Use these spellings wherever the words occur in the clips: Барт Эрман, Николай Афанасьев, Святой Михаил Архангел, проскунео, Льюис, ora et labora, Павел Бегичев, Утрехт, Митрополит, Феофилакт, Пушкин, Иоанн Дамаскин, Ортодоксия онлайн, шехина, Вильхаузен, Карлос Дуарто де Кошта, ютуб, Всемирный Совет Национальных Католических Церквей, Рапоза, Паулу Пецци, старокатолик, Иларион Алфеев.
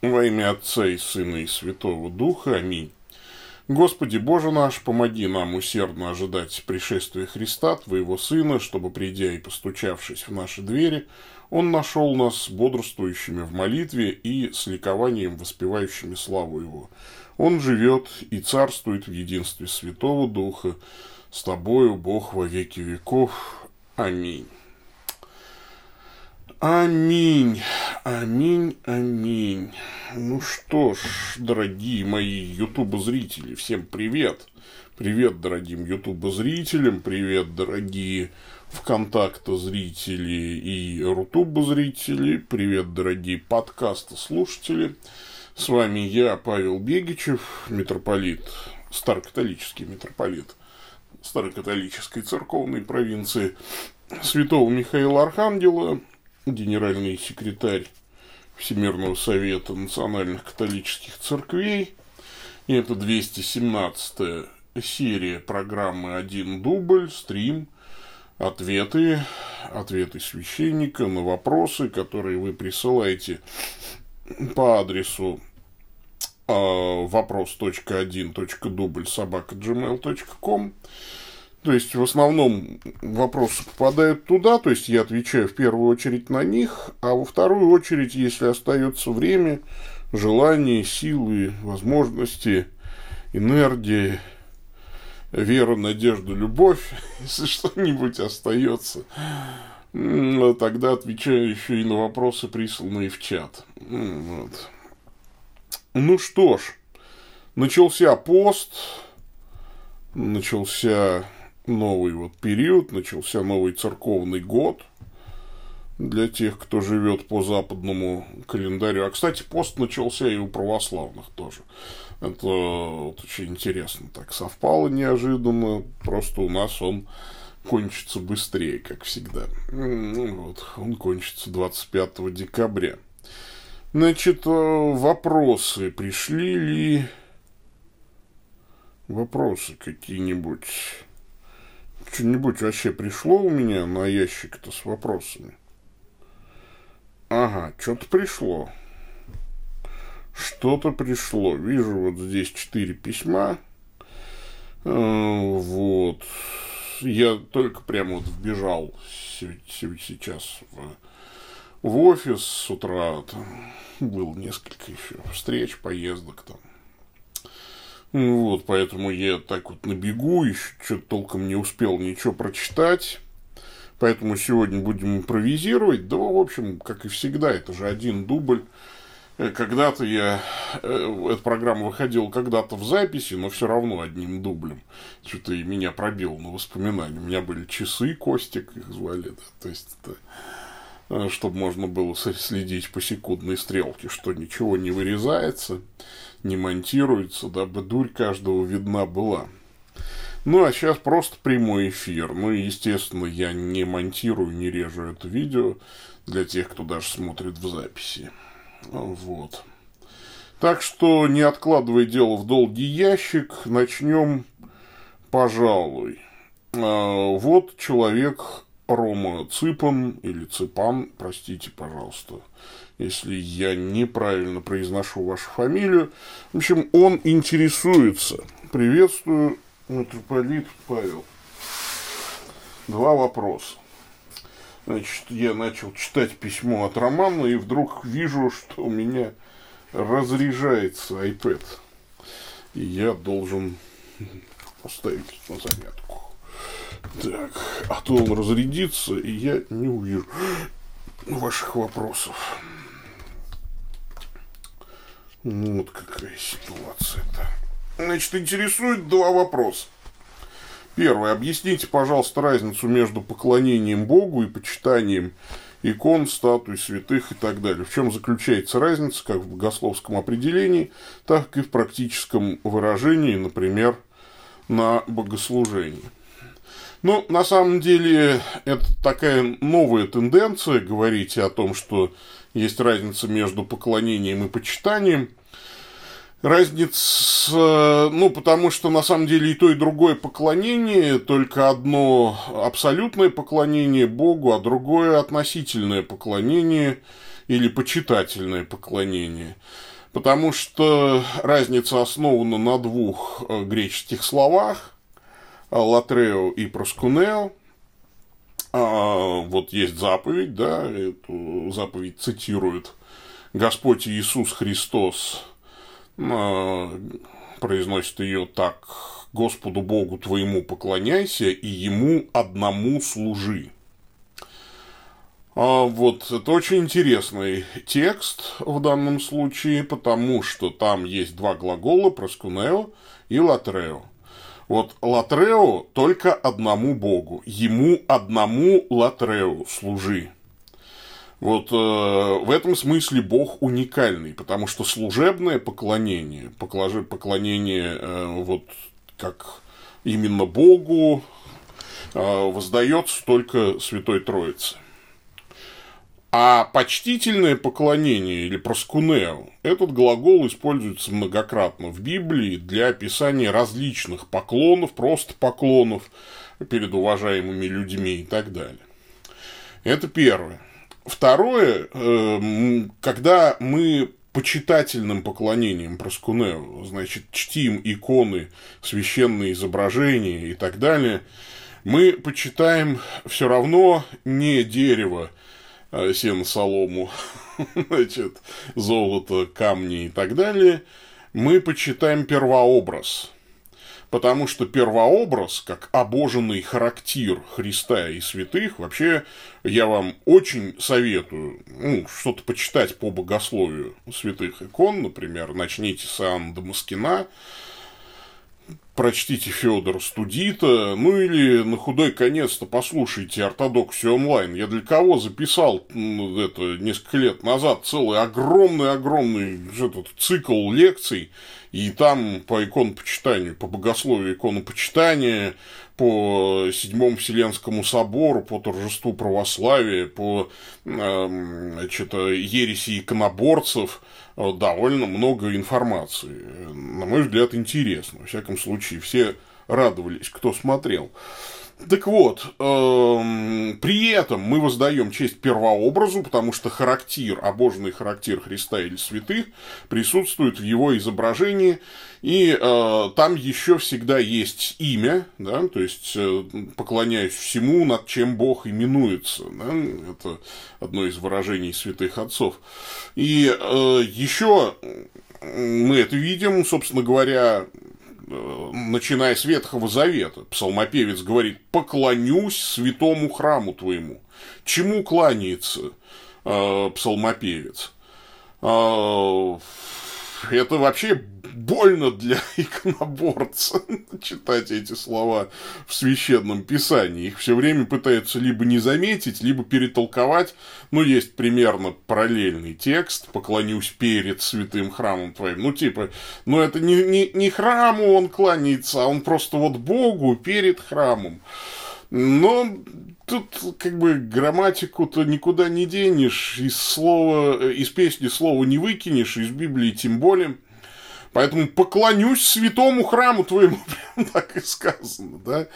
Во имя Отца и Сына и Святого Духа. Аминь. Господи Боже наш, помоги нам усердно ожидать пришествия Христа, Твоего Сына, чтобы, придя и постучавшись в наши двери, Он нашел нас бодрствующими в молитве и с ликованием воспевающими славу Его. Он живет и царствует в единстве Святого Духа. С Тобою, Бог, во веки веков. Аминь. Аминь, аминь, аминь. Ну что ж, дорогие мои ютубозрители, всем привет. Привет дорогим ютубозрителям, привет дорогие ВКонтакто-зрители и рутубозрители, привет дорогие подкастослушатели. С вами я, Павел Бегичев, митрополит, старокатолический митрополит Старокатолической церковной провинции Святого Михаила Архангела, генеральный секретарь Всемирного Совета Национальных Католических Церквей. И это 217-я серия программы «Один дубль», стрим, ответы священника на вопросы, которые вы присылаете по адресу вопрос.1.дубль@gmail.com. То есть, в основном вопросы попадают туда, то есть, я отвечаю в первую очередь на них, а во вторую очередь, если остается время, желание, силы, возможности, энергия, вера, надежда, любовь, если что-нибудь остается, тогда отвечаю еще и на вопросы, присланные в чат. Вот. Ну что ж, начался пост, начался новый период, начался новый церковный год для тех, кто живет по западному календарю. А, кстати, пост начался и у православных тоже. Это вот очень интересно так совпало неожиданно. Просто у нас он кончится быстрее, как всегда. Вот, он кончится 25 декабря. Значит, вопросы пришли ли? Вопросы какие-нибудь? Что-нибудь вообще пришло у меня на ящик-то с вопросами? Ага, что-то пришло. Что-то пришло. Вижу вот здесь 4 письма. Вот. Я только прямо вот вбежал сейчас в офис с утра. Там было несколько еще встреч, поездок там. Вот, поэтому я так вот на бегу, еще что-то толком не успел ничего прочитать. Поэтому сегодня будем импровизировать. Да, в общем, как и всегда, это же один дубль. Когда-то эта программа выходила когда-то в записи, но все равно одним дублем. Что-то и меня пробило на воспоминания. У меня были часы, Костик их звали. Да. То есть, это, чтобы можно было следить по секундной стрелке, что ничего не вырезается, не монтируется, дабы дурь каждого видна была. Ну, а сейчас просто прямой эфир. Ну, и, естественно, я не монтирую, не режу это видео для тех, кто даже смотрит в записи. Вот. Так что, не откладывая дело в долгий ящик, начнем, пожалуй. Вот человек Рома Цыпан, или Цыпан, простите, пожалуйста, если я неправильно произношу вашу фамилию. В общем, он интересуется. Приветствую, митрополит Павел. 2 вопроса. Значит, я начал читать письмо от Романа, и вдруг вижу, что у меня разряжается iPad. И я должен поставить на зарядку. Так, а то он разрядится, и я не увижу ваших вопросов. Вот какая ситуация-то. Значит, интересует 2 вопроса. Первый. Объясните, пожалуйста, разницу между поклонением Богу и почитанием икон, статуй, святых и так далее. В чем заключается разница как в богословском определении, так и в практическом выражении, например, на богослужении. Ну, на самом деле, это такая новая тенденция, говорить о том, что есть разница между поклонением и почитанием. Разница, ну, потому что, на самом деле, и то, и другое поклонение, только одно абсолютное поклонение Богу, а другое относительное поклонение или почитательное поклонение, потому что разница основана на двух греческих словах «латрео» и «проскунео». Вот есть заповедь, да, эту заповедь цитирует Господь Иисус Христос, произносит ее так: «Господу Богу твоему поклоняйся и Ему одному служи». Вот, это очень интересный текст в данном случае, потому что там есть два глагола «проскунео» и «латрео». Вот «латрео» – только одному Богу, Ему одному «латрео» служи. Вот в этом смысле Бог уникальный, потому что служебное поклонение, поклонение вот как именно Богу, воздается только Святой Троице. А почтительное поклонение или проскунео, этот глагол используется многократно в Библии для описания различных поклонов, просто поклонов перед уважаемыми людьми и так далее. Это первое. Второе, когда мы почитательным поклонением проскунео, значит, чтим иконы, священные изображения и так далее, мы почитаем все равно не дерево, сено, солому, значит, золото, камни и так далее, мы почитаем первообраз. Потому что первообраз, как обоженный характир Христа и святых, вообще я вам очень советую что-то почитать по богословию святых икон, например, начните с Иоанна Дамаскина, прочтите Фёдора Студита, ну или на худой конец-то послушайте «Ортодоксию онлайн». Я для кого записал это несколько лет назад целый огромный цикл лекций, и там по иконопочитанию, по богословию иконопочитания, по Седьмому Вселенскому собору, по торжеству православия, по ереси иконоборцев довольно много информации. На мой взгляд, интересно. Во всяком случае, все радовались, кто смотрел. Так вот, при этом мы воздаем честь первообразу, потому что характер, обоженный характер Христа или святых присутствует в его изображении, и там еще всегда есть имя, да, то есть поклоняюсь всему, над чем Бог именуется, да, это одно из выражений святых отцов. И еще мы это видим, собственно говоря, начиная с Ветхого Завета, псалмопевец говорит: «Поклонюсь святому храму твоему». Чему кланяется псалмопевец? Это вообще больно для иконоборца читать эти слова в Священном Писании. Их все время пытаются либо не заметить, либо перетолковать. Ну, есть примерно параллельный текст: «Поклонюсь перед святым храмом твоим». Ну, типа, ну это не храму он кланяется, а он просто вот Богу перед храмом. Но тут как бы грамматику-то никуда не денешь, из песни слова не выкинешь, из Библии тем более. Поэтому «поклонюсь святому храму твоему», прям так и сказано, да?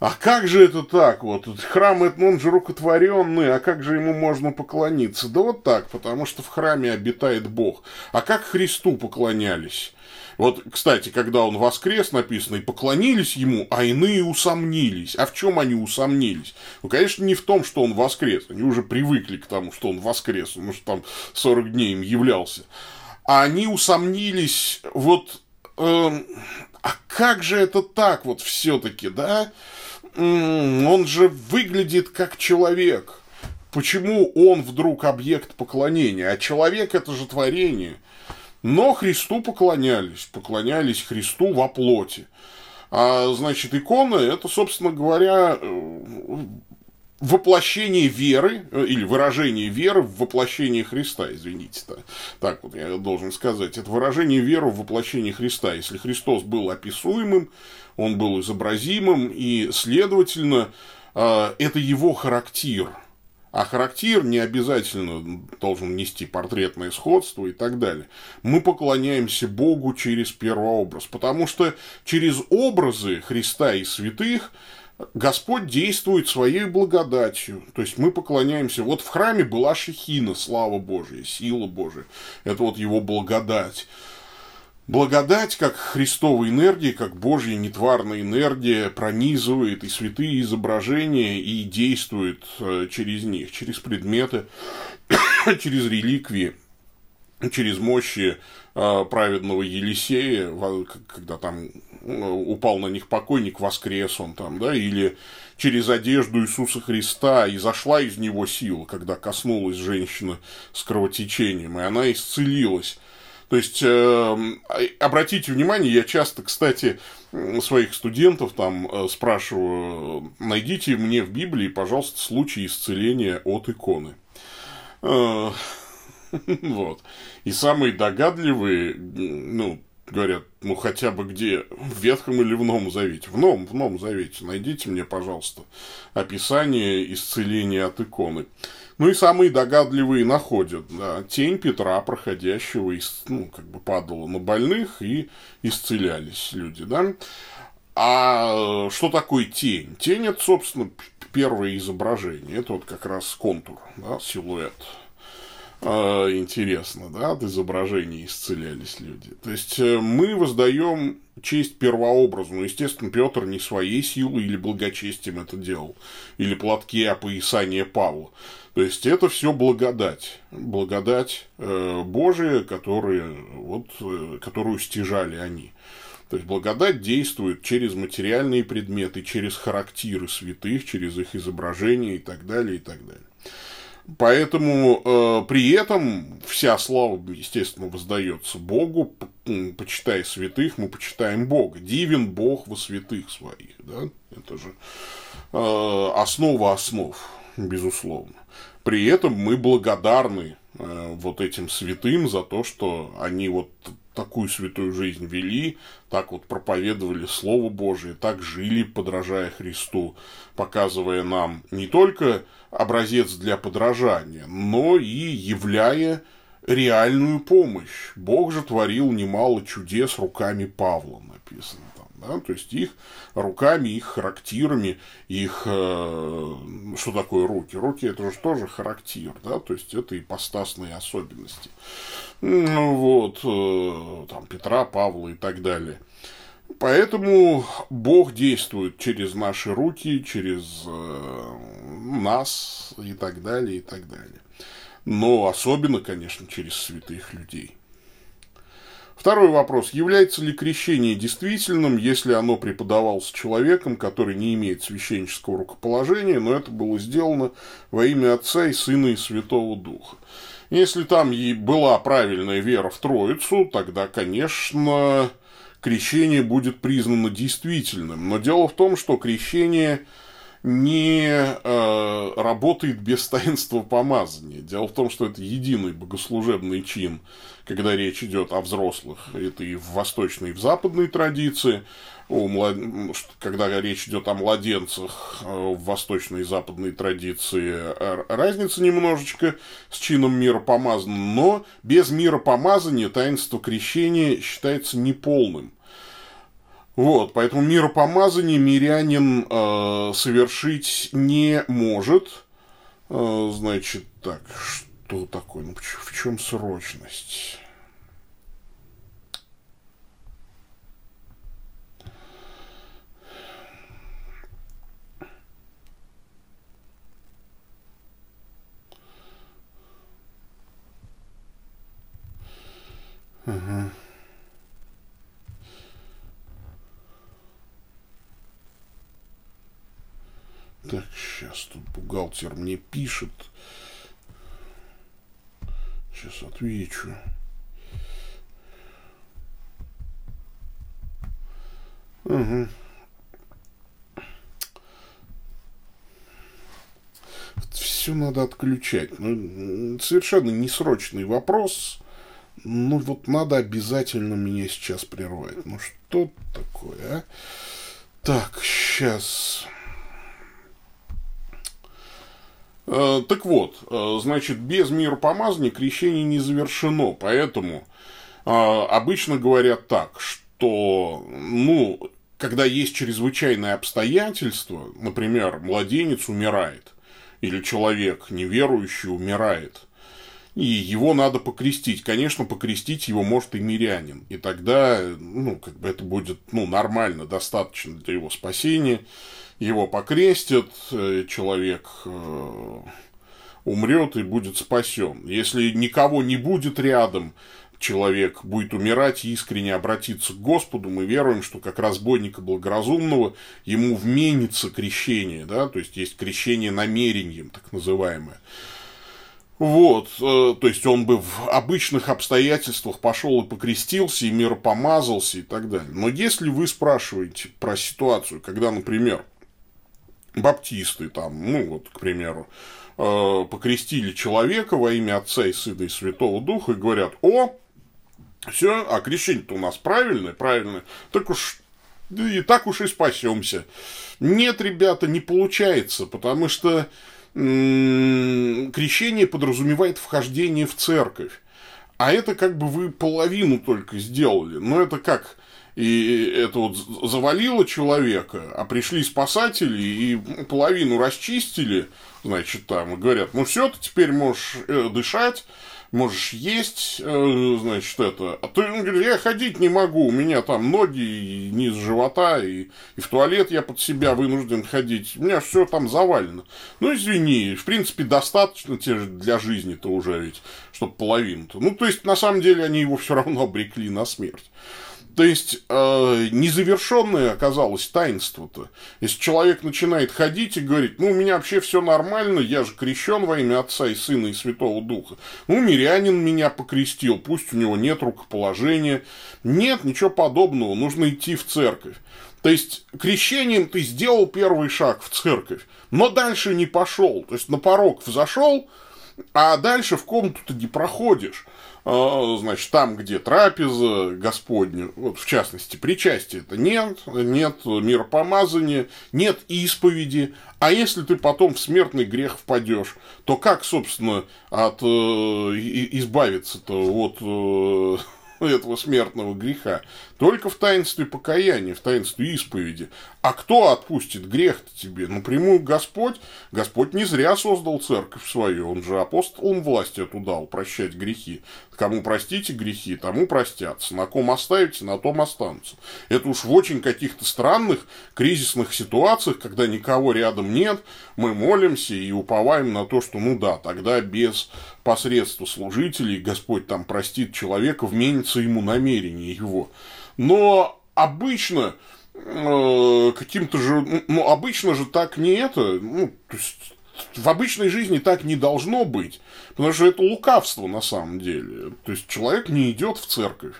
А как же это так? Вот храм, он же рукотворенный, а как же ему можно поклониться? Да вот так, потому что в храме обитает Бог. А как Христу поклонялись? Вот, кстати, когда он воскрес, написано: «И поклонились ему, а иные усомнились». А в чем они усомнились? Ну, конечно, не в том, что он воскрес. Они уже привыкли к тому, что он воскрес, потому что там 40 дней им являлся. А они усомнились, вот, а как же это так вот все-таки, да? Он же выглядит как человек. Почему он вдруг объект поклонения? А человек – это же творение. Но Христу поклонялись, поклонялись Христу во плоти. А, значит, икона – это, собственно говоря, воплощение веры, или выражение веры в воплощение Христа, извините-то. Так вот я должен сказать, это выражение веры в воплощение Христа. Если Христос был описуемым, он был изобразимым, и, следовательно, это его характер. А характер не обязательно должен нести портретное сходство и так далее. Мы поклоняемся Богу через первообраз, потому что через образы Христа и святых Господь действует своей благодатью. То есть, мы поклоняемся. Вот в храме была шехина, слава Божия, сила Божия. Это вот его благодать. Благодать, как Христова энергия, как Божья нетварная энергия, пронизывает и святые изображения, и действует через них, через предметы, через реликвии, через мощи праведного Елисея, когда там упал на них покойник, воскрес он там, да, или через одежду Иисуса Христа, и зашла из него сила, когда коснулась женщина с кровотечением, и она исцелилась. То есть, обратите внимание, я часто, кстати, своих студентов там спрашиваю, найдите мне в Библии, пожалуйста, случай исцеления от иконы. Вот. И самые догадливые, говорят, хотя бы где, в Ветхом или в Новом Завете. В Новом Завете. Найдите мне, пожалуйста, описание исцеления от иконы. И самые догадливые находят. Да, тень Петра, проходящего, падала на больных, и исцелялись люди. Да? А что такое тень? Тень – это, собственно, первое изображение. Это вот как раз контур, да, силуэт. Интересно, да, от изображений исцелялись люди. То есть, мы воздаем честь первообразу. Естественно, Петр не своей силой или благочестием это делал, или платки опоясания Павла. То есть, это все благодать. Благодать Божия, которую стяжали они. То есть, благодать действует через материальные предметы, через характеры святых, через их изображения и так далее, и так далее. Поэтому при этом вся слава, естественно, воздается Богу. Почитая святых, мы почитаем Бога. Дивен Бог во святых своих. Да? Это же основа основ, безусловно. При этом мы благодарны вот этим святым за то, что они вот такую святую жизнь вели, так вот проповедовали Слово Божие, так жили, подражая Христу, показывая нам не только образец для подражания, но и являя реальную помощь. Бог же творил немало чудес руками Павла, написано там, да? То есть, их руками, их характерами, их... Что такое руки? Руки – это же тоже характер, да? То есть, это ипостасные особенности. Там Петра, Павла и так далее. Поэтому Бог действует через наши руки, через нас и так далее, и так далее. Но особенно, конечно, через святых людей. Второй вопрос. Является ли крещение действительным, если оно преподавалось человеком, который не имеет священнического рукоположения, но это было сделано во имя Отца и Сына и Святого Духа? Если там и была правильная вера в Троицу, тогда, конечно, крещение будет признано действительным. Но дело в том, что крещение не работает без таинства помазания. Дело в том, что это единый богослужебный чин, когда речь идет о взрослых. Это и в восточной, и в западной традиции. Когда речь идет о младенцах, в восточной и западной традиции разница немножечко с чином миропомазания. Но без миропомазания таинство крещения считается неполным. Поэтому миропомазание мирянин совершить не может. Что такое? В чем срочность? Так, сейчас тут бухгалтер мне пишет. Сейчас отвечу. Угу. Все надо отключать. Совершенно несрочный вопрос. Надо обязательно меня сейчас прервать. Что такое, а? Так, сейчас... без миропомазания крещение не завершено, поэтому обычно говорят так, что когда есть чрезвычайные обстоятельства, например, младенец умирает, или человек неверующий умирает, и его надо покрестить. Конечно, покрестить его может и мирянин. И тогда, это будет, нормально, достаточно для его спасения. Его покрестят, человек умрет и будет спасен. Если никого не будет рядом, человек будет умирать и искренне обратиться к Господу. Мы веруем, что как разбойника благоразумного ему вменится крещение, да, то есть есть крещение намерением, так называемое. То есть он бы в обычных обстоятельствах пошел и покрестился, и миропомазался, и так далее. Но если вы спрашиваете про ситуацию, когда, например, баптисты, к примеру, покрестили человека во имя Отца и Сына и Святого Духа и говорят: о, все, а крещение-то у нас правильное, так уж и спасемся. Нет, ребята, не получается, потому что крещение подразумевает вхождение в церковь. А это вы половину только сделали. Завалило человека, а пришли спасатели и половину расчистили, и говорят: ты теперь можешь дышать, можешь есть, а ты говоришь: я ходить не могу, у меня ноги и низ живота, и в туалет я под себя вынужден ходить, у меня все завалено. Извини, в принципе, достаточно тебе для жизни-то уже ведь, чтобы половину-то. На самом деле, они его все равно обрекли на смерть. То есть, незавершенное оказалось таинство-то. Если человек начинает ходить и говорит: у меня вообще все нормально, я же крещен во имя Отца и Сына и Святого Духа. Мирянин меня покрестил, пусть у него нет рукоположения. Нет, ничего подобного, нужно идти в церковь. То есть, крещением ты сделал первый шаг в церковь, но дальше не пошел. То есть, на порог взошел, а дальше в комнату ты не проходишь. Там, где трапеза Господня, в частности, причастия-то нет миропомазания, нет исповеди. А если ты потом в смертный грех впадешь, то как, собственно, избавиться-то от этого смертного греха? Только в таинстве покаяния, в таинстве исповеди. А кто отпустит грех-то тебе? Напрямую Господь. Господь не зря создал церковь свою. Он же апостолам власти эту дал прощать грехи. Кому простите грехи, тому простятся. На ком оставите, на том останутся. Это уж в очень каких-то странных кризисных ситуациях, когда никого рядом нет, мы молимся и уповаем на то, что тогда без посредства служителей Господь простит человека, вменится ему намерение его. Но обычно так не это, то есть в обычной жизни так не должно быть, потому что это лукавство на самом деле. То есть человек не идет в церковь,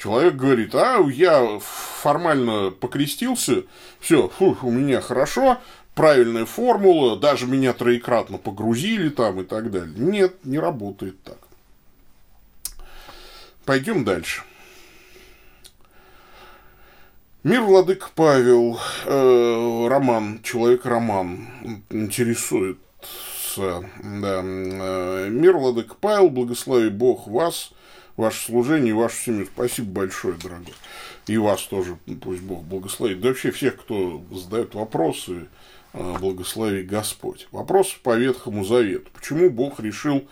человек говорит: я формально покрестился, все, у меня хорошо, правильная формула, даже меня троекратно погрузили и так далее. Нет, не работает так. Пойдем дальше. Мир, владыка Павел, роман, человек-роман, интересуется. Да. Мир, владыка Павел, благослови Бог вас, ваше служение и вашу семью. Спасибо большое, дорогой. И вас тоже пусть Бог благословит. Да вообще всех, кто задает вопросы, благослови Господь. Вопросы по Ветхому Завету. Почему Бог решил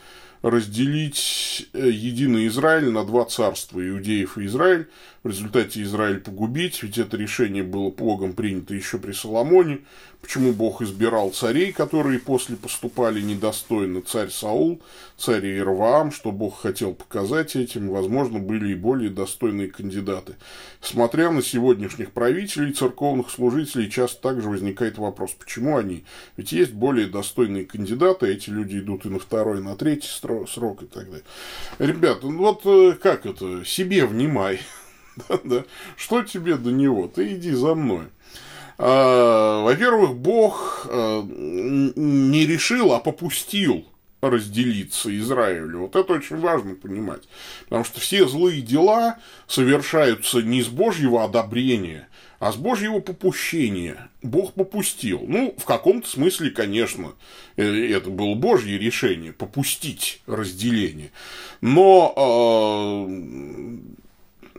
разделить единый Израиль на два царства, иудеев и Израиль, в результате Израиль погубить, ведь это решение было Богом принято еще при Соломоне, почему Бог избирал царей, которые после поступали недостойно, царь Саул, царь Иеровоам, что Бог хотел показать этим, возможно, были и более достойные кандидаты. Смотря на сегодняшних правителей, церковных служителей, часто также возникает вопрос, почему они, ведь есть более достойные кандидаты, эти люди идут и на второй, и на третий срок и так далее. Ребята, как это, себе внимай. Да. Что тебе до него? Ты иди за мной. Во-первых, Бог не решил, а попустил разделиться Израилю. Это очень важно понимать. Потому что все злые дела совершаются не с Божьего одобрения, а с Божьего попущения. Бог попустил. В каком-то смысле, конечно, это было Божье решение попустить разделение. Но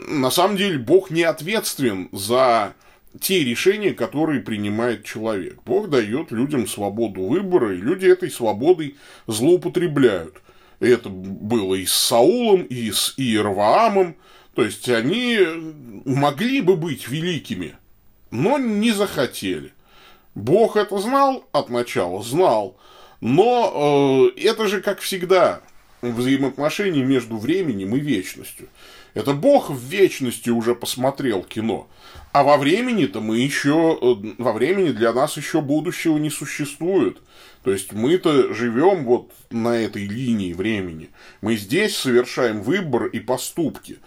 на самом деле Бог не ответственен за те решения, которые принимает человек. Бог дает людям свободу выбора, и люди этой свободой злоупотребляют. Это было и с Саулом, и с Иеровоамом. То есть, они могли бы быть великими, но не захотели. Бог это знал от начала? Знал. Но это же, как всегда, взаимоотношения между временем и вечностью. Это Бог в вечности уже посмотрел кино. А во времени-то мы еще... Во времени для нас еще будущего не существует. То есть, мы-то живем вот на этой линии времени. Мы здесь совершаем выбор и поступки.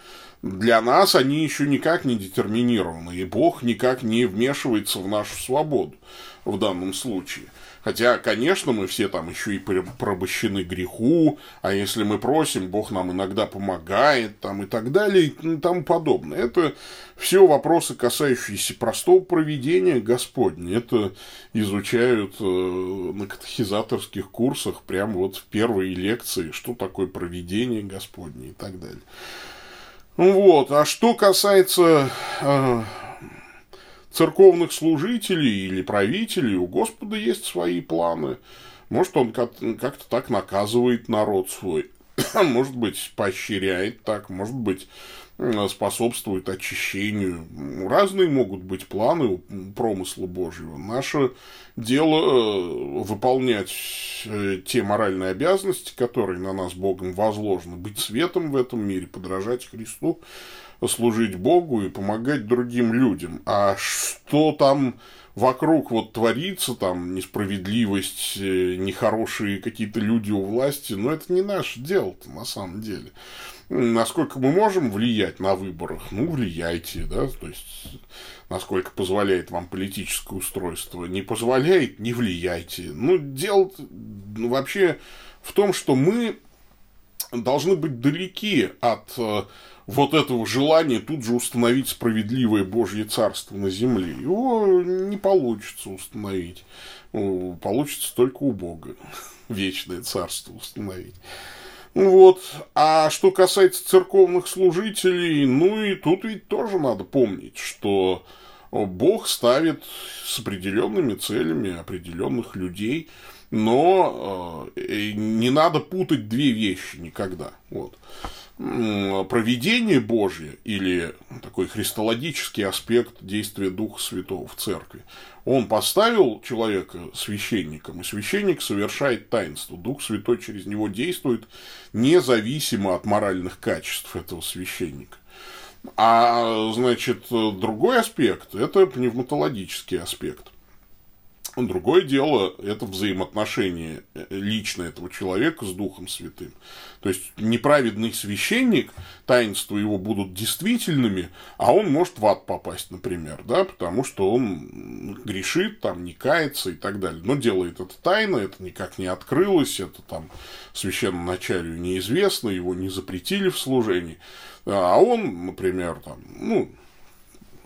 Для нас они еще никак не детерминированы. И Бог никак не вмешивается в нашу свободу в данном случае. Хотя, конечно, мы все там еще и порабощены греху, а если мы просим, Бог нам иногда помогает, там и так далее, и тому подобное. Это все вопросы, касающиеся простого провидения Господня. Это изучают на катехизаторских курсах, прямо вот в первой лекции, что такое провидение Господне и так далее. Вот. А что касается... церковных служителей или правителей, у Господа есть свои планы. Может, он как-то так наказывает народ свой. Может быть, поощряет так. Может быть, способствует очищению. Разные могут быть планы промысла Божьего. Наше дело выполнять те моральные обязанности, которые на нас Богом возложены. Быть светом в этом мире, подражать Христу, служить Богу и помогать другим людям. А что там вокруг вот творится, там несправедливость, нехорошие какие-то люди у власти, но это не наше дело-то на самом деле. Насколько мы можем влиять на выборах, влияйте, да, то есть, насколько позволяет вам политическое устройство, не позволяет, не влияйте. Дело вообще в том, что мы должны быть далеки от вот этого желания тут же установить справедливое Божье царство на земле. Его не получится установить. Получится только у Бога вечное царство установить. Вот. А что касается церковных служителей, и тут ведь тоже надо помнить, что Бог ставит с определенными целями определенных людей, но не надо путать две вещи никогда. Вот. Провидение Божье или такой христологический аспект действия Духа Святого в Церкви. Он поставил человека священником, и священник совершает таинство. Дух Святой через него действует независимо от моральных качеств этого священника. А, другой аспект – это пневматологический аспект. Другое дело – это взаимоотношение лично этого человека с Духом Святым. То есть, неправедный священник, таинства его будут действительными, а он может в ад попасть, например, да, потому что он грешит, там, не кается и так далее. Но делает это тайно, это никак не открылось, это там священноначалию неизвестно, его не запретили в служении. А он, например,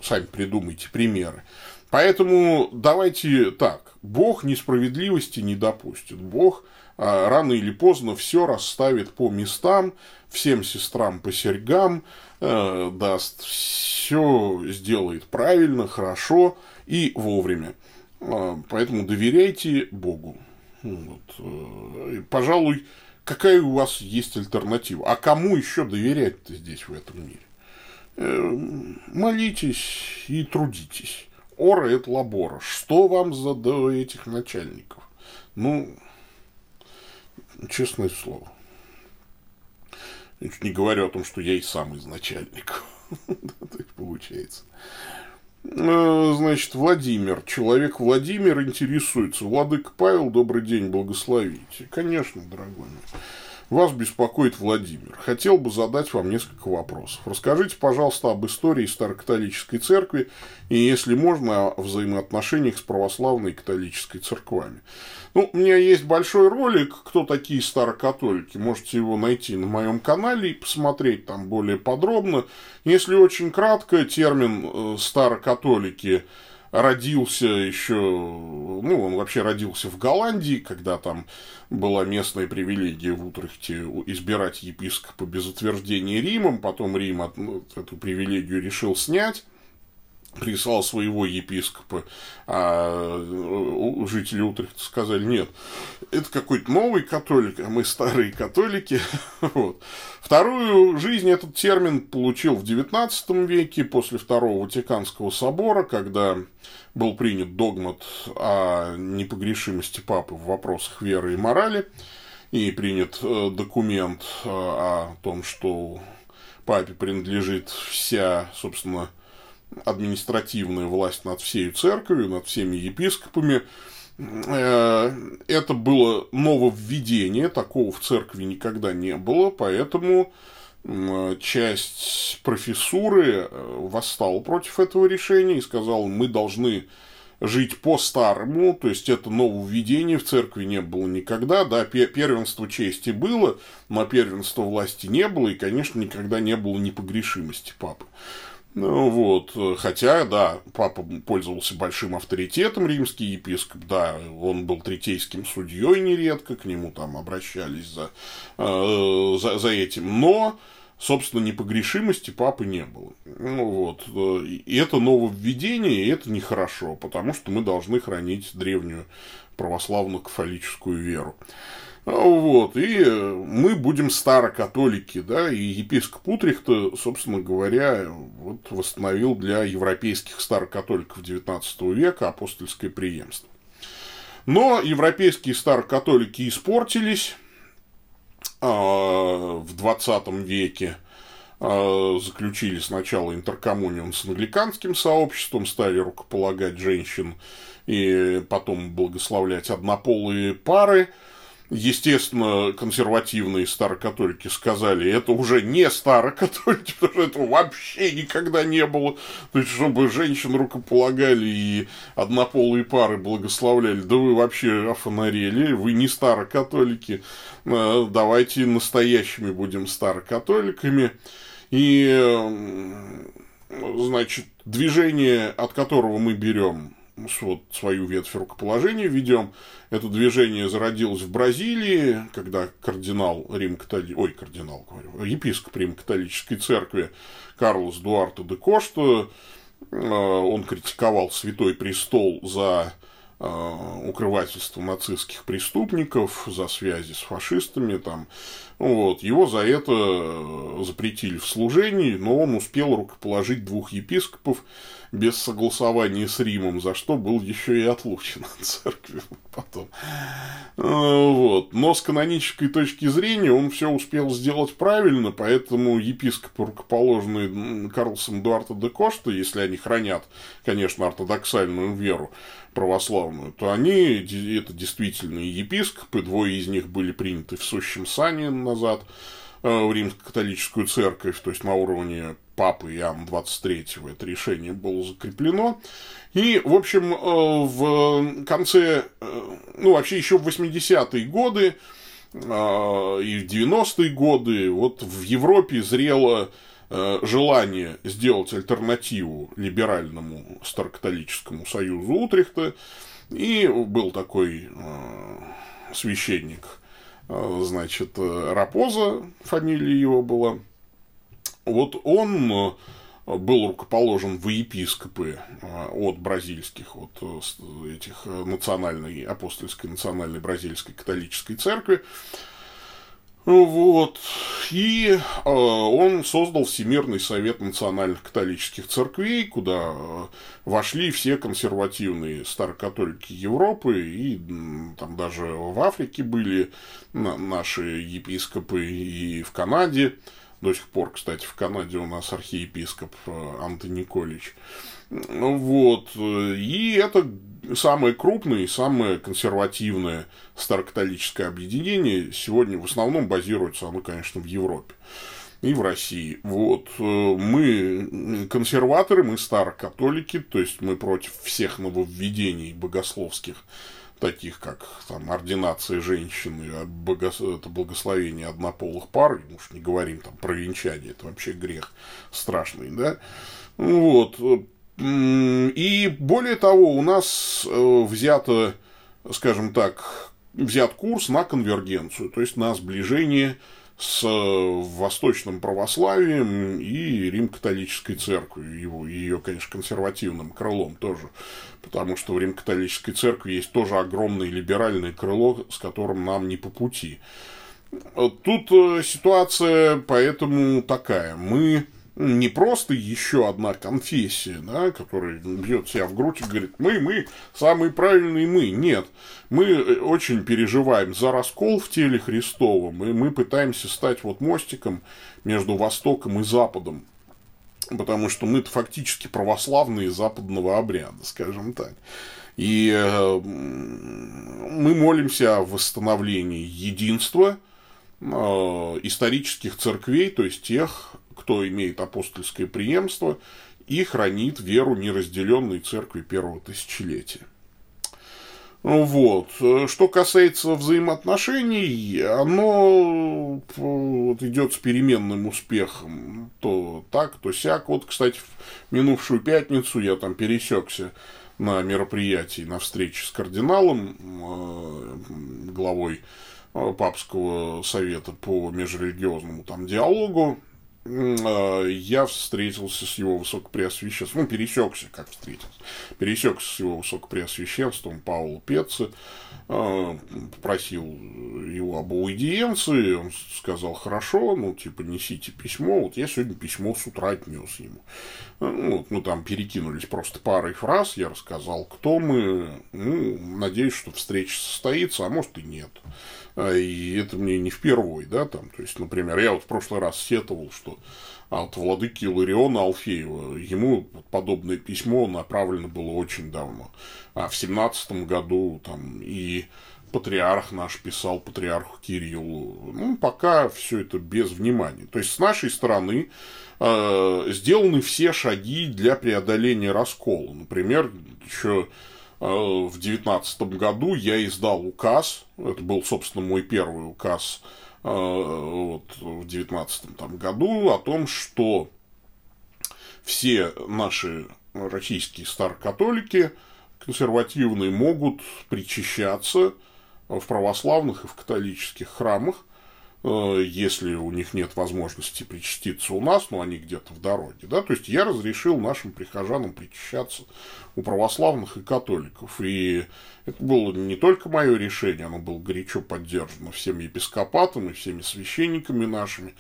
сами придумайте примеры. Поэтому давайте так, Бог несправедливости не допустит, Бог рано или поздно все расставит по местам, всем сестрам по серьгам, даст, все сделает правильно, хорошо и вовремя, поэтому доверяйте Богу, и, пожалуй, какая у вас есть альтернатива, а кому еще доверять-то здесь в этом мире? Молитесь и трудитесь. Ора эт лабора. Что вам до этих начальников? Честное слово. Я чуть не говорю о том, что я и сам из начальников. Получается. Владимир. Человек Владимир интересуется. Владыка Павел, добрый день, благословите. Конечно, дорогой мой. Вас беспокоит Владимир. Хотел бы задать вам несколько вопросов. Расскажите, пожалуйста, об истории Старокатолической Церкви и, если можно, о взаимоотношениях с православной и католической церквами. У меня есть большой ролик «Кто такие старокатолики?». Можете его найти на моем канале и посмотреть там более подробно. Если очень кратко, термин «старокатолики» родился еще, он вообще родился в Голландии, когда там была местная привилегия в Утрехте избирать епископа без утверждения Римом, потом Рим эту привилегию решил снять, прислал своего епископа, а жители Утрехта сказали: нет, это какой-то новый католик, а мы старые католики. Вот. Вторую жизнь этот термин получил в XIX веке, после Второго Ватиканского собора, когда был принят догмат о непогрешимости папы в вопросах веры и морали, и принят документ о том, что папе принадлежит вся, собственно, административная власть над всей церковью, над всеми епископами. Это было нововведение, такого в церкви никогда не было, поэтому часть профессуры восстала против этого решения и сказала: мы должны жить по-старому, то есть это нововведение в церкви не было никогда, да, первенство чести было, но первенства власти не было, и, конечно, никогда не было непогрешимости папы. Ну, вот. Хотя, да, папа пользовался большим авторитетом, римский епископ, да, он был третейским судьей нередко, к нему там обращались за этим, но, собственно, непогрешимости папы не было. Ну, вот. И это нововведение, и это нехорошо, потому что мы должны хранить древнюю православно-кафолическую веру. Вот, и мы будем старокатолики, да, и епископ Утрехта, собственно говоря, вот восстановил для европейских старокатоликов XIX века апостольское преемство. Но европейские старокатолики испортились в XX веке, заключили сначала интеркоммуниум с англиканским сообществом, стали рукополагать женщин и потом благословлять однополые пары. Естественно, консервативные старокатолики сказали: это уже не старокатолики, потому что этого вообще никогда не было. То есть, чтобы женщин рукополагали и однополые пары благословляли, да вы вообще офонарели, вы не старокатолики, давайте настоящими будем старокатоликами. И, значит, движение, от которого мы берем вот свою ветвь рукоположения, ведем. Это движение зародилось в Бразилии, когда епископ Римо-католической церкви Карлос Дуарто де Кошта, он критиковал Святой Престол за укрывательство нацистских преступников, за связи с фашистами. Там. Вот. Его за это запретили в служении, но он успел рукоположить двух епископов без согласования с Римом, за что был еще и отлучен от церкви потом. Вот. Но с канонической точки зрения он все успел сделать правильно, поэтому епископы, рукоположенные Карлосом Дуарто де Кошта, если они хранят, конечно, ортодоксальную веру православную, то они это действительные епископы, двое из них были приняты в сущем сане назад в Римско-католическую церковь, то есть на уровне папы Иоанна 23-го это решение было закреплено. И, в общем, в конце, ну, вообще еще в 80-е годы и в 90-е годы вот в Европе зрело желание сделать альтернативу либеральному старокатолическому союзу Утрехта. И был такой священник, значит, Рапоза, фамилия его была. Вот он был рукоположен в епископы от бразильских, вот этих национальной, апостольской национальной бразильской католической церкви. Вот. И он создал Всемирный Совет Национальных Католических Церквей, куда вошли все консервативные старокатолики Европы, и там даже в Африке были наши епископы, и в Канаде. До сих пор, кстати, в Канаде у нас архиепископ Антон Николич. Вот. И это самое крупное и самое консервативное старокатолическое объединение. Сегодня в основном базируется оно, конечно, в Европе и в России. Вот. Мы консерваторы, мы старокатолики, то есть мы против всех нововведений богословских, таких как там ординация женщины, это благословение однополых пар, уж не говорим там про венчание, это вообще грех страшный, да. Вот. И более того, у нас взято, скажем так, взят курс на конвергенцию, то есть на сближение с восточным православием и Рим-католической церковью, ее, конечно, консервативным крылом тоже, потому что в Рим-католической церкви есть тоже огромное либеральное крыло, с которым нам не по пути. Тут ситуация поэтому такая. Мы не просто еще одна конфессия, да, которая бьет себя в грудь и говорит, мы, самые правильные мы. Нет, мы очень переживаем за раскол в теле Христовом, и мы пытаемся стать вот мостиком между Востоком и Западом, потому что мы-то фактически православные западного обряда, скажем так. И мы молимся о восстановлении единства исторических церквей, то есть тех, кто имеет апостольское преемство и хранит веру неразделенной церкви первого тысячелетия. Вот. Что касается взаимоотношений, оно идет с переменным успехом. То так, то сяк. Вот, кстати, в минувшую пятницу я там пересекся на мероприятии, на встрече с кардиналом, главой Папского совета по межрелигиозному там диалогу. Я встретился с его высокопреосвященством, пересекся с его высокопреосвященством Паулу Пецци, попросил его об аудиенции, он сказал, хорошо, несите письмо, вот я сегодня письмо с утра отнес ему. Вот мы там перекинулись просто парой фраз, я рассказал, кто мы, надеюсь, что встреча состоится, а может и нет. И это мне не впервой, да, там, то есть, например, я вот в прошлый раз сетовал, что от владыки Илариона Алфеева ему подобное письмо направлено было очень давно, а в 17 году там и патриарх наш писал патриарху Кириллу, пока все это без внимания, то есть, с нашей стороны сделаны все шаги для преодоления раскола, например, еще... В 19 году я издал указ, это был, собственно, мой первый указ вот, в 19 году о том, что все наши российские старокатолики консервативные могут причащаться в православных и в католических храмах, если у них нет возможности причаститься у нас, но они где-то в дороге. Да? То есть, я разрешил нашим прихожанам причащаться у православных и католиков. И это было не только мое решение, оно было горячо поддержано всем епископатом и всеми священниками нашими.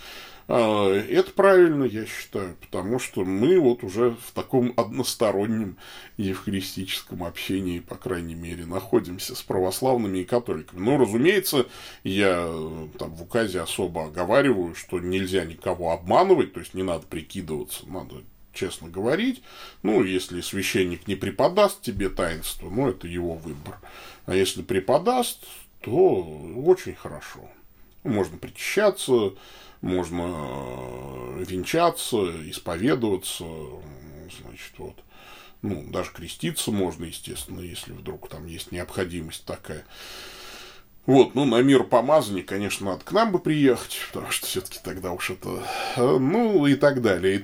Это правильно, я считаю, потому что мы вот уже в таком одностороннем евхаристическом общении, по крайней мере, находимся с православными и католиками. Но, разумеется, я там в указе особо оговариваю, что нельзя никого обманывать, то есть не надо прикидываться, надо честно говорить. Если священник не преподаст тебе таинство, это его выбор. А если преподаст, то очень хорошо. Можно причащаться, можно венчаться, исповедоваться, даже креститься можно, естественно, если вдруг там есть необходимость такая. На мир помазания, конечно, надо к нам бы приехать, потому что все-таки тогда уж это... и так далее.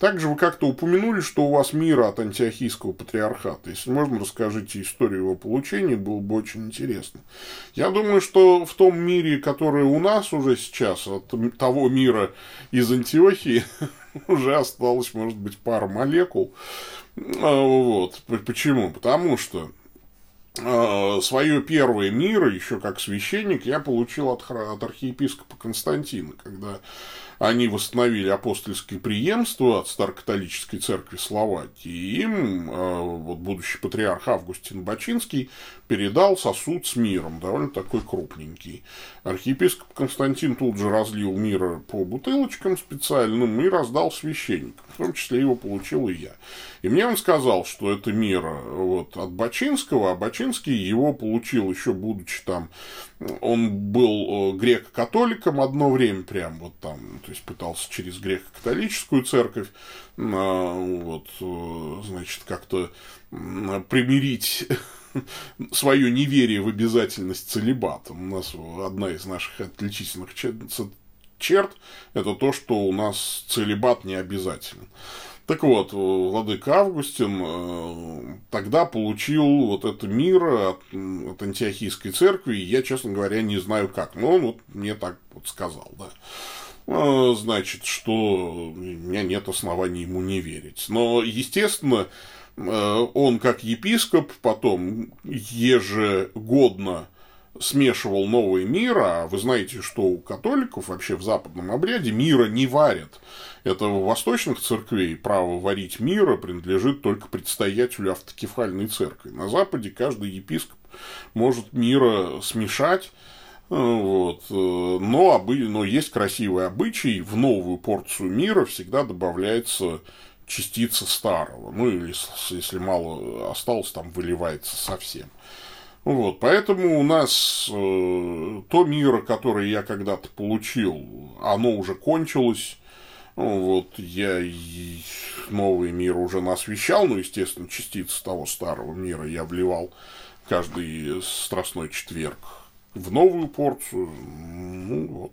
Также вы как-то упомянули, что у вас мира от антиохийского патриархата. Если можно, расскажите историю его получения, было бы очень интересно. Я думаю, что в том мире, который у нас уже сейчас, от того мира из Антиохии, уже осталось, может быть, пара молекул. Почему? Потому что свое первое миро, еще как священник, я получил от архиепископа Константина, когда они восстановили апостольское преемство от Старокатолической церкви Словакии, и им будущий патриарх Августин Бачинский передал сосуд с миром, довольно такой крупненький. Архиепископ Константин тут же разлил миро по бутылочкам специальным и раздал священникам, в том числе его получил и я. И мне он сказал, что это миро от Бачинского, а Бачинский его получил еще будучи там, он был греко-католиком одно время, прям вот там, то есть пытался через греко-католическую церковь как-то примирить свое неверие в обязательность целибата. У нас одна из наших отличительных черт это то, что у нас целибат не обязателен. Так вот, владыка Августин тогда получил вот этот мир от Антиохийской церкви, я, честно говоря, не знаю как, но он вот мне так вот сказал, да. Значит, что у меня нет оснований ему не верить. Но, естественно, он как епископ потом ежегодно смешивал новый мир, а вы знаете, что у католиков вообще в западном обряде мира не варят. Это у восточных церквей право варить мира принадлежит только предстоятелю автокефальной церкви. На Западе каждый епископ может мира смешать, вот. Но есть красивый обычай, в новую порцию мира всегда добавляется частица старого, ну или если мало осталось, там выливается совсем. Вот, поэтому у нас то мира, которое я когда-то получил, оно уже кончилось. Вот, я и новый мир уже насвещал, но, естественно, частицы того старого мира я вливал каждый страстной четверг в новую порцию. Ну,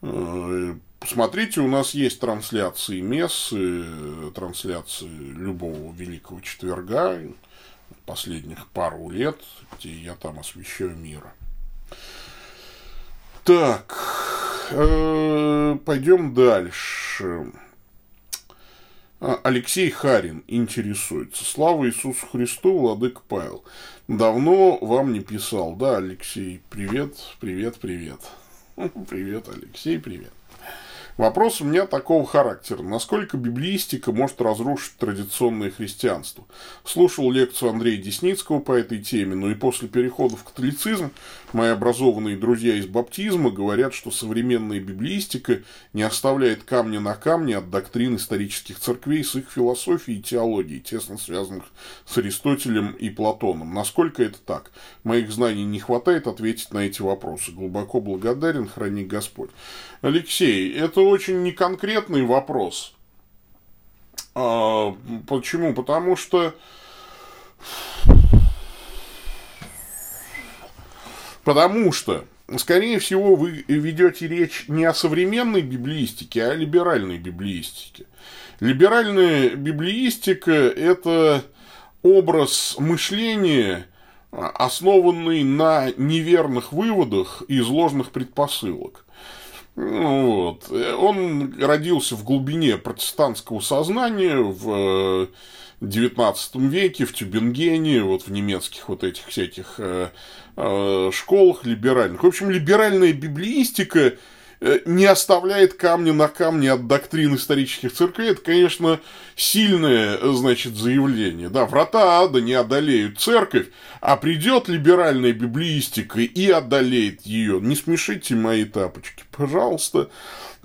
вот. Посмотрите, у нас есть трансляции мессы, трансляции любого Великого Четверга последних пару лет, где я там освещаю мира. Так, пойдем дальше. Алексей Харин интересуется. Слава Иисусу Христу, владыка Павел. Давно вам не писал. Да, Алексей, привет. Привет, Алексей, привет. Вопрос у меня такого характера. Насколько библеистика может разрушить традиционное христианство? Слушал лекцию Андрея Десницкого по этой теме, но и после перехода в католицизм мои образованные друзья из баптизма говорят, что современная библеистика не оставляет камня на камне от доктрин исторических церквей с их философией и теологией, тесно связанных с Аристотелем и Платоном. Насколько это так? Моих знаний не хватает ответить на эти вопросы. Глубоко благодарен, храни Господь. Алексей, это очень неконкретный вопрос. Почему? Потому что... скорее всего, вы ведете речь не о современной библеистике, а о либеральной библеистике. Либеральная библеистика – это образ мышления, основанный на неверных выводах и ложных предпосылок. Вот. Он родился в глубине протестантского сознания в XIX веке, в Тюбингене, вот в немецких вот этих всяких школах либеральных. В общем, либеральная библеистика не оставляет камня на камне от доктрин исторических церквей. Это, конечно, сильное, значит, заявление. Да, врата ада не одолеют церковь, а придет либеральная библеистика и одолеет ее. Не смешите мои тапочки, пожалуйста.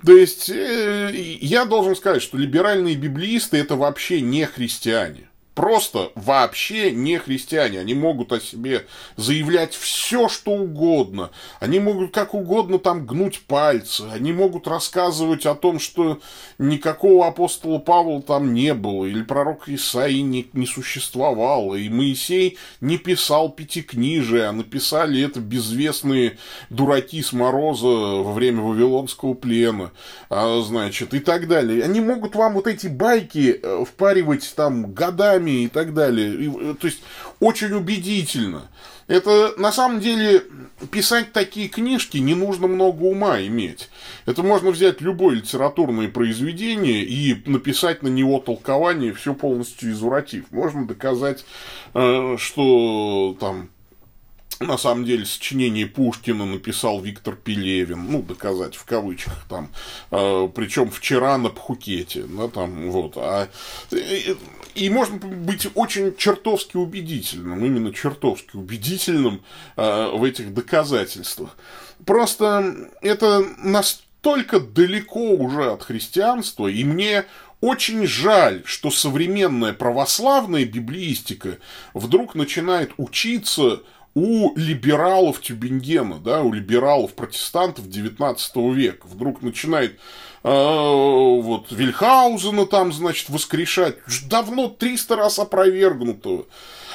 То есть, я должен сказать, что либеральные библеисты – это вообще не христиане. Просто вообще не христиане. Они могут о себе заявлять все, что угодно. Они могут как угодно там гнуть пальцы. Они могут рассказывать о том, что никакого апостола Павла там не было. Или пророк Исаии не существовало. И Моисей не писал пятикнижие, а написали это безвестные дураки с Мороза во время Вавилонского плена. Значит, и так далее. Они могут вам вот эти байки впаривать там годами и так далее. То есть, очень убедительно. Это, на самом деле, писать такие книжки не нужно много ума иметь. Это можно взять любое литературное произведение и написать на него толкование, все полностью извратив. Можно доказать, что там... На самом деле, сочинение Пушкина написал Виктор Пелевин, ну, доказать в кавычках, там, причем вчера на Пхукете, да, там, вот, и можно быть очень чертовски убедительным, именно чертовски убедительным в этих доказательствах. Просто это настолько далеко уже от христианства, и мне... Очень жаль, что современная православная библеистика вдруг начинает учиться у либералов Тюбингена, да, у либералов-протестантов XIX века. Вдруг начинает вот Вильхаузена там, значит, воскрешать, давно 300 раз опровергнутого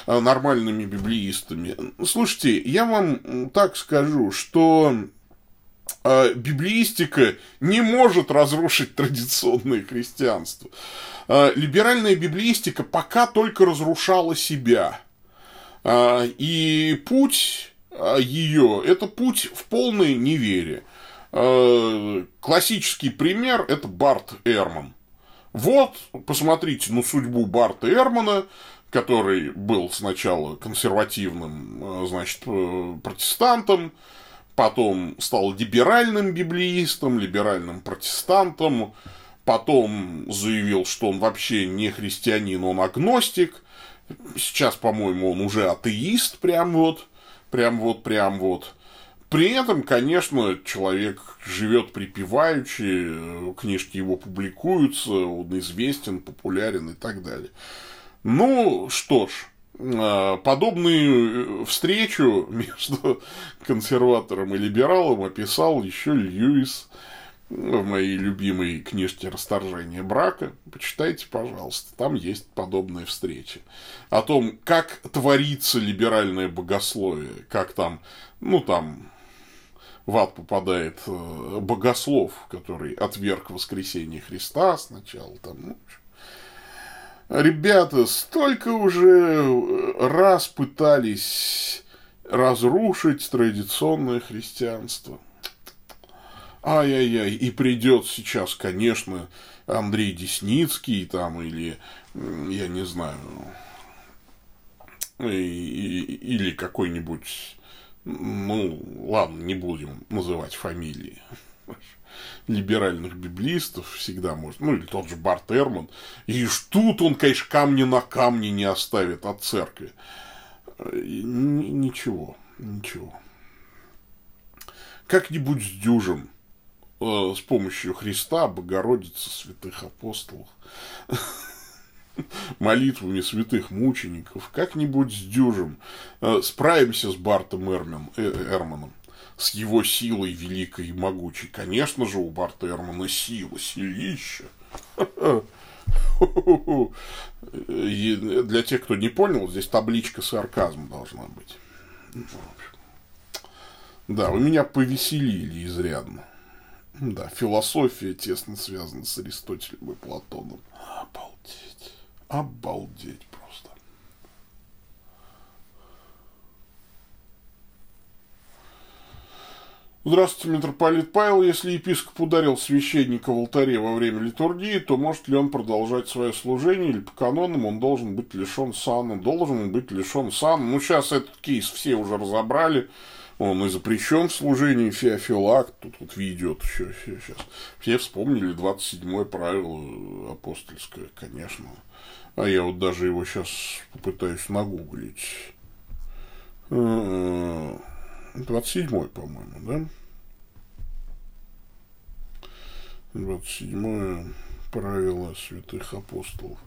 нормальными библеистами. Слушайте, я вам так скажу, что библеистика не может разрушить традиционное христианство. Либеральная библеистика пока только разрушала себя. И путь ее – это путь в полное неверие. Классический пример – это Барт Эрман. Вот, посмотрите на судьбу Барта Эрмана, который был сначала консервативным, значит, протестантом, потом стал либеральным библеистом, либеральным протестантом, потом заявил, что он вообще не христианин, он агностик. Сейчас, по-моему, он уже атеист, прям вот. При этом, конечно, человек живет припеваючи, книжки его публикуются, он известен, популярен и так далее. Ну, что ж, подобную встречу между консерватором и либералом описал еще Льюис в моей любимой книжке «Расторжение брака». Почитайте, пожалуйста, там есть подобные встречи. О том, как творится либеральное богословие, как там, в ад попадает богослов, который отверг воскресение Христа сначала. Ребята столько уже раз пытались разрушить традиционное христианство. Ай-яй-яй, и придет сейчас, конечно, Андрей Десницкий там, или, я не знаю, или какой-нибудь... ладно, не будем называть фамилии либеральных библистов, всегда можно, или тот же Барт Эрман, и тут он, конечно, камня на камне не оставит от церкви. Ничего. Как-нибудь сдюжим с помощью Христа, Богородицы, святых апостолов, молитвами святых мучеников, как-нибудь сдюжим, справимся с Бартом Эрманом, с его силой великой и могучей. Конечно же, у Барта Эрмана сила, силища. Для тех, кто не понял, здесь табличка сарказм должна быть. Да, вы меня повеселили изрядно. Да, философия тесно связана с Аристотелем и Платоном. Обалдеть просто. Здравствуйте, митрополит Павел. Если епископ ударил священника в алтаре во время литургии, то может ли он продолжать свое служение, или по канонам он должен быть лишен сана? Должен быть лишен сана. Сейчас этот кейс все уже разобрали. Он и запрещен в служении, феофилакт, тут вот ведет еще сейчас. Все вспомнили 27-е правило апостольское, конечно. А я вот даже его сейчас попытаюсь нагуглить. 27-й, по-моему, да? 27-е правило святых апостолов.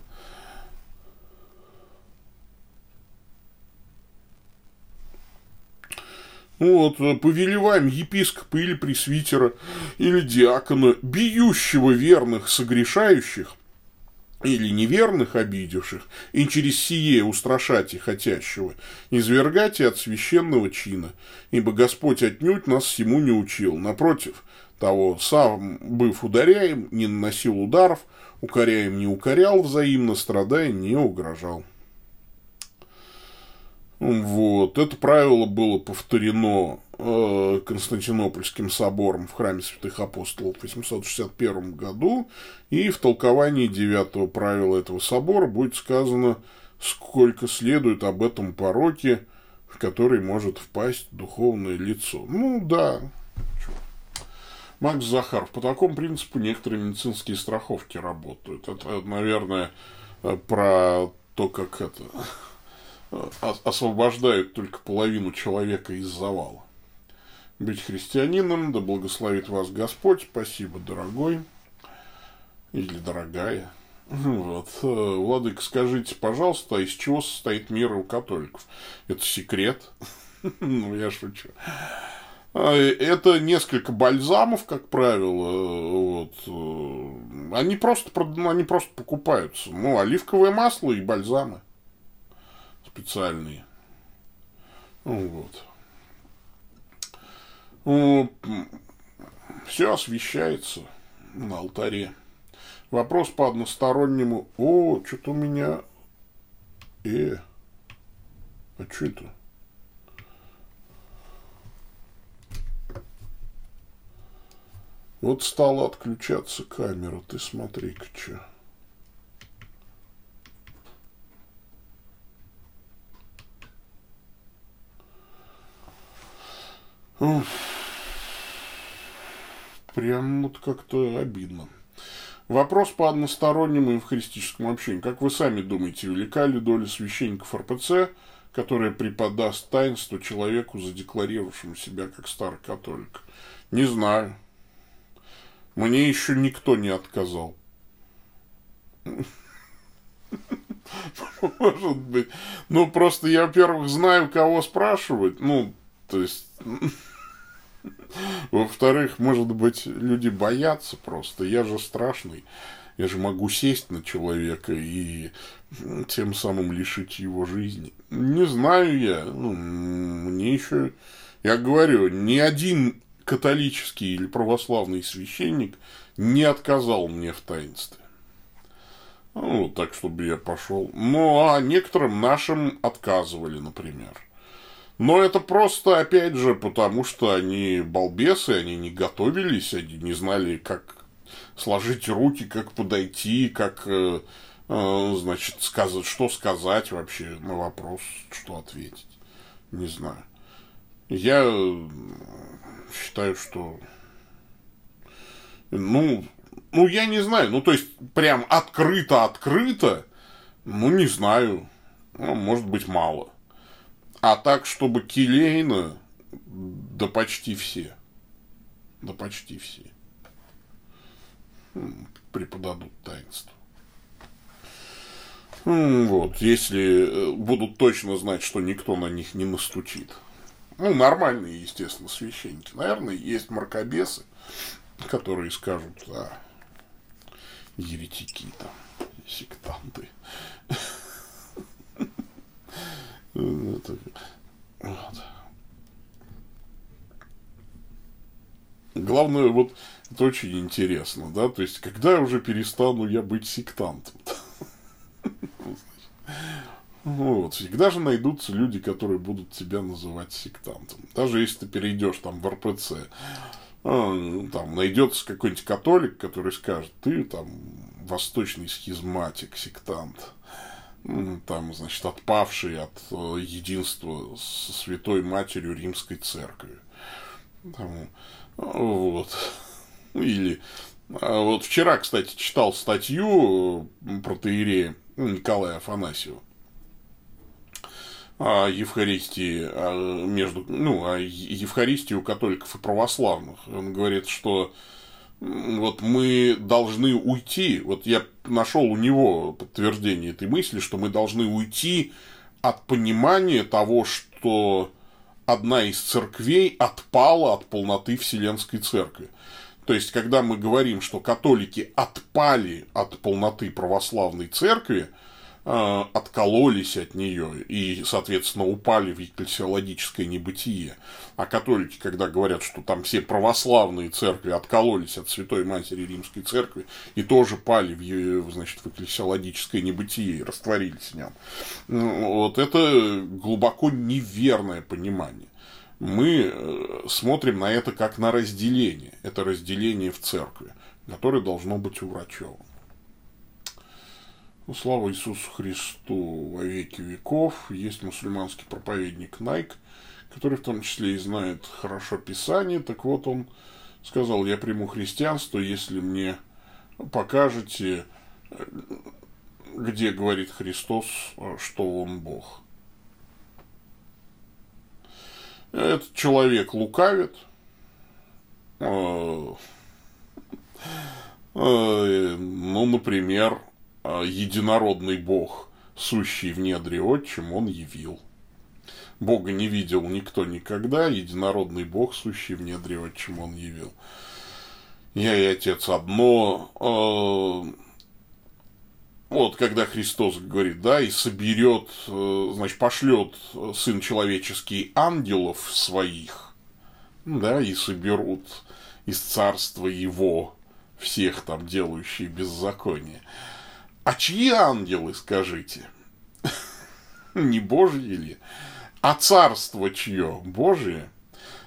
Повелеваем епископа или пресвитера, или диакона, бьющего верных согрешающих, или неверных обидевших, и через сие устрашать и хотящего, извергать и от священного чина, ибо Господь отнюдь нас всему не учил, напротив того, сам, быв ударяем, не наносил ударов, укоряем не укорял, взаимно страдая не угрожал». Это правило было повторено Константинопольским собором в храме святых апостолов в 861 году, и в толковании 9-го правила этого собора будет сказано, сколько следует об этом пороке, в который может впасть духовное лицо. Макс Захаров. По такому принципу некоторые медицинские страховки работают. Это, наверное, про то, как это... освобождают только половину человека из завала. Быть христианином, да благословит вас Господь, спасибо, дорогой, или дорогая. Владыка, скажите, пожалуйста, а из чего состоит мир у католиков? Это секрет? Я шучу. Это несколько бальзамов, как правило, они просто покупаются. Оливковое масло и бальзамы. Специальные. Все освещается на алтаре. Вопрос по одностороннему. О, что-то у меня... а что это? Вот стала отключаться камера. Ты смотри-ка, что. Прям вот как-то обидно. Вопрос по одностороннему евхаристическому общению. Как вы сами думаете, велика ли доля священников РПЦ, которая преподаст таинство человеку, задекларировавшему себя как старый католик? Не знаю. Мне еще никто не отказал. Может быть. Ну, просто я, во-первых, знаю, кого спрашивать. Ну, то есть... Во-вторых, может быть, люди боятся просто. Я же страшный. Я же могу сесть на человека и тем самым лишить его жизни. Не знаю я. Ну, мне еще... Я говорю, ни один... католический или православный священник не отказал мне в таинстве. Ну, так, чтобы я пошел. Ну, а некоторым нашим отказывали, например. Но это просто, опять же, потому что они балбесы, они не готовились, они не знали, как сложить руки, как подойти, как, значит, сказать, что сказать вообще на вопрос, что ответить. Не знаю. Я... считаю, что... Ну, я не знаю. Ну, то есть, прям открыто-открыто, ну, не знаю. Ну, может быть, мало. А так, чтобы келейно, да почти все. Да почти все. Преподадут таинство. Вот. Если будут точно знать, что никто на них не настучит. Ну, нормальные, естественно, священники. Наверное, есть мракобесы, которые скажут, еретики там, сектанты. Главное, вот это очень интересно, да, то есть, когда я уже перестану я быть сектантом? Вот, всегда же найдутся люди, которые будут тебя называть сектантом. Даже если ты перейдешь там в РПЦ, там найдется какой-нибудь католик, который скажет, ты там восточный схизматик, сектант, там, значит, отпавший от единства со Святой Матерью Римской Церкви. Там, вот. Или вот вчера, кстати, читал статью протоиерея Николая Афанасьева. О Евхаристии, о Евхаристии у католиков и православных. Он говорит, что вот мы должны уйти, вот я нашел у него подтверждение этой мысли, что мы должны уйти от понимания того, что одна из церквей отпала от полноты Вселенской Церкви. То есть, когда мы говорим, что католики отпали от полноты православной церкви, откололись от нее и, соответственно, упали в экклесиологическое небытие. А католики, когда говорят, что там все православные церкви откололись от Святой Матери Римской Церкви и тоже пали в, значит, в экклесиологическое небытие и растворились в нем. Вот это глубоко неверное понимание. Мы смотрим на это как на разделение. Это разделение в церкви, которое должно быть уврачевано. Слава Иисусу Христу во веки веков. Есть мусульманский проповедник Найк, который в том числе и знает хорошо Писание. Так вот, он сказал, я приму христианство, если мне покажете, где говорит Христос, что Он Бог. Этот человек лукавит. Ну, например... единородный Бог, сущий в недре Отчим, Он явил. Бога не видел никто никогда, единородный Бог, сущий в недре Отчим, Он явил. Я и Отец одно. Вот, когда Христос говорит, да, и соберет, значит, пошлет Сын Человеческий ангелов своих, да, и соберут из царства его, всех там делающие беззаконие. А чьи ангелы, скажите? Не Божьи ли? А царство чье? Божие?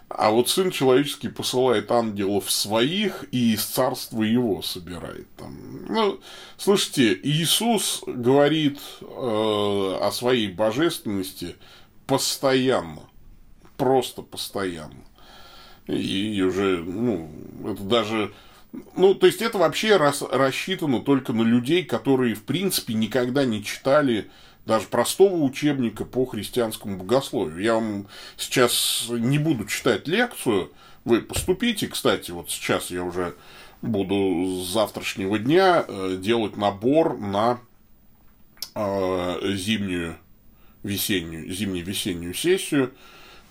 А вот Сын Человеческий посылает ангелов своих и из царства его собирает. Там. Ну, слушайте, Иисус говорит о своей божественности постоянно. Просто постоянно. И уже, это даже... то есть, это вообще рассчитано только на людей, которые, в принципе, никогда не читали даже простого учебника по христианскому богословию. Я вам сейчас не буду читать лекцию. Вы поступите. Кстати, вот сейчас я уже буду с завтрашнего дня делать набор на зимнюю-весеннюю сессию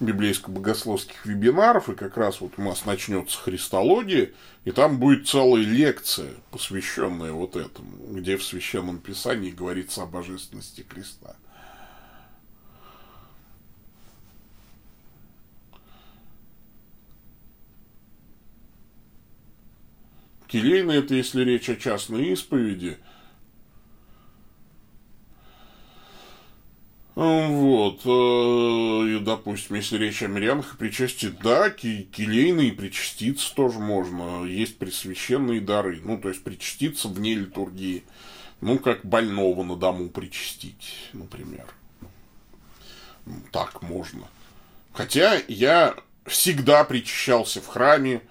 библейско-богословских вебинаров, и как раз вот у нас начнется христология, и там будет целая лекция, посвященная вот этому, где в Священном Писании говорится о божественности Христа. Келейная – это если речь о частной исповеди. Вот, и, допустим, если речь о мирянах и причастии, да, келейные причаститься тоже можно, есть пресвященные дары, то есть причаститься вне литургии, как больного на дому причастить, например, так можно, хотя я всегда причащался в храме,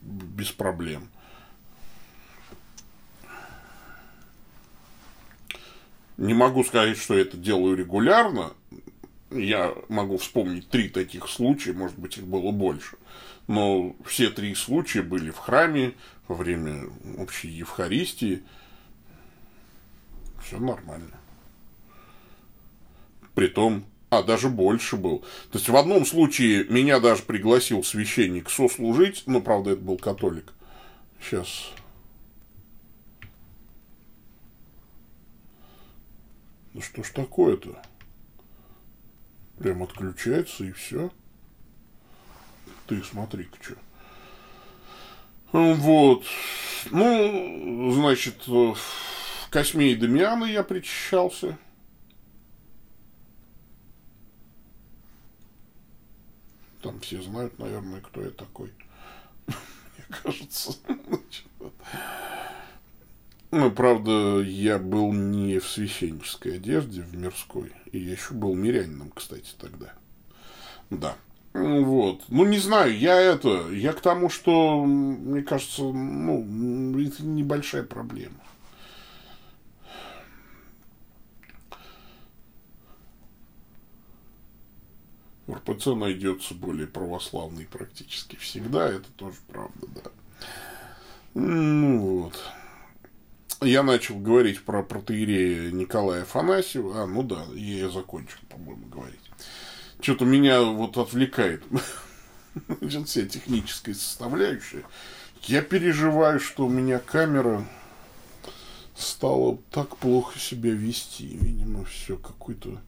без проблем. Не могу сказать, что я это делаю регулярно. Я могу вспомнить 3 таких случая, может быть, их было больше. Но все 3 случая были в храме, во время общей Евхаристии. Все нормально. Притом, даже больше был. То есть, в одном случае меня даже пригласил священник сослужить, но, правда, это был католик. Сейчас... Да что ж такое-то? Прям отключается и все. Ты смотри-ка, что. Вот. В Косьме и Дамиана я причащался. Там все знают, наверное, кто я такой. Мне кажется. Правда, я был не в священнической одежде, в мирской. И я еще был мирянином, кстати, тогда. Да. Вот. Не знаю, я к тому, что, мне кажется, это небольшая проблема. В РПЦ найдется более православный практически всегда, это тоже правда, да. Я начал говорить про протоиерея Николая Афанасьева. Я закончил, по-моему, говорить. Что-то меня отвлекает. Вся техническая составляющая. Я переживаю, что у меня камера стала так плохо себя вести. Видимо, все какой-то...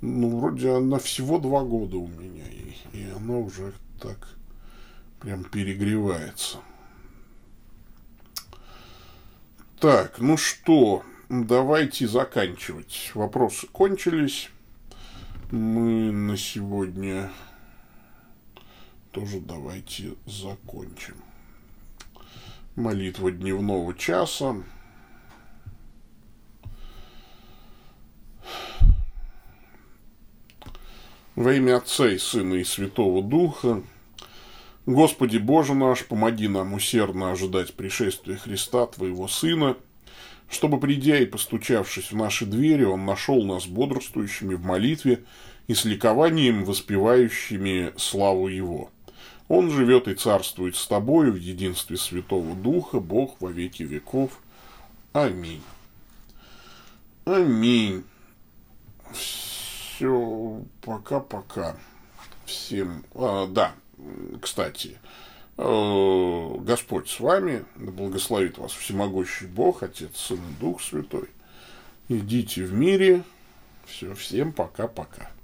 вроде она всего 2 года у меня. И она уже так прям перегревается. Так, давайте заканчивать. Вопросы кончились. Мы на сегодня тоже давайте закончим. Молитва дневного часа. Во имя Отца и Сына и Святого Духа. Господи Боже наш, помоги нам усердно ожидать пришествия Христа, Твоего Сына, чтобы, придя и постучавшись в наши двери, Он нашел нас бодрствующими в молитве и с ликованием воспевающими славу Его. Он живет и царствует с Тобою в единстве Святого Духа, Бог во веки веков. Аминь. Аминь. Все, пока-пока. Всем, кстати, Господь с вами, да благословит вас всемогущий Бог, Отец, Сын и Дух Святой. Идите в мире. Все, всем пока-пока.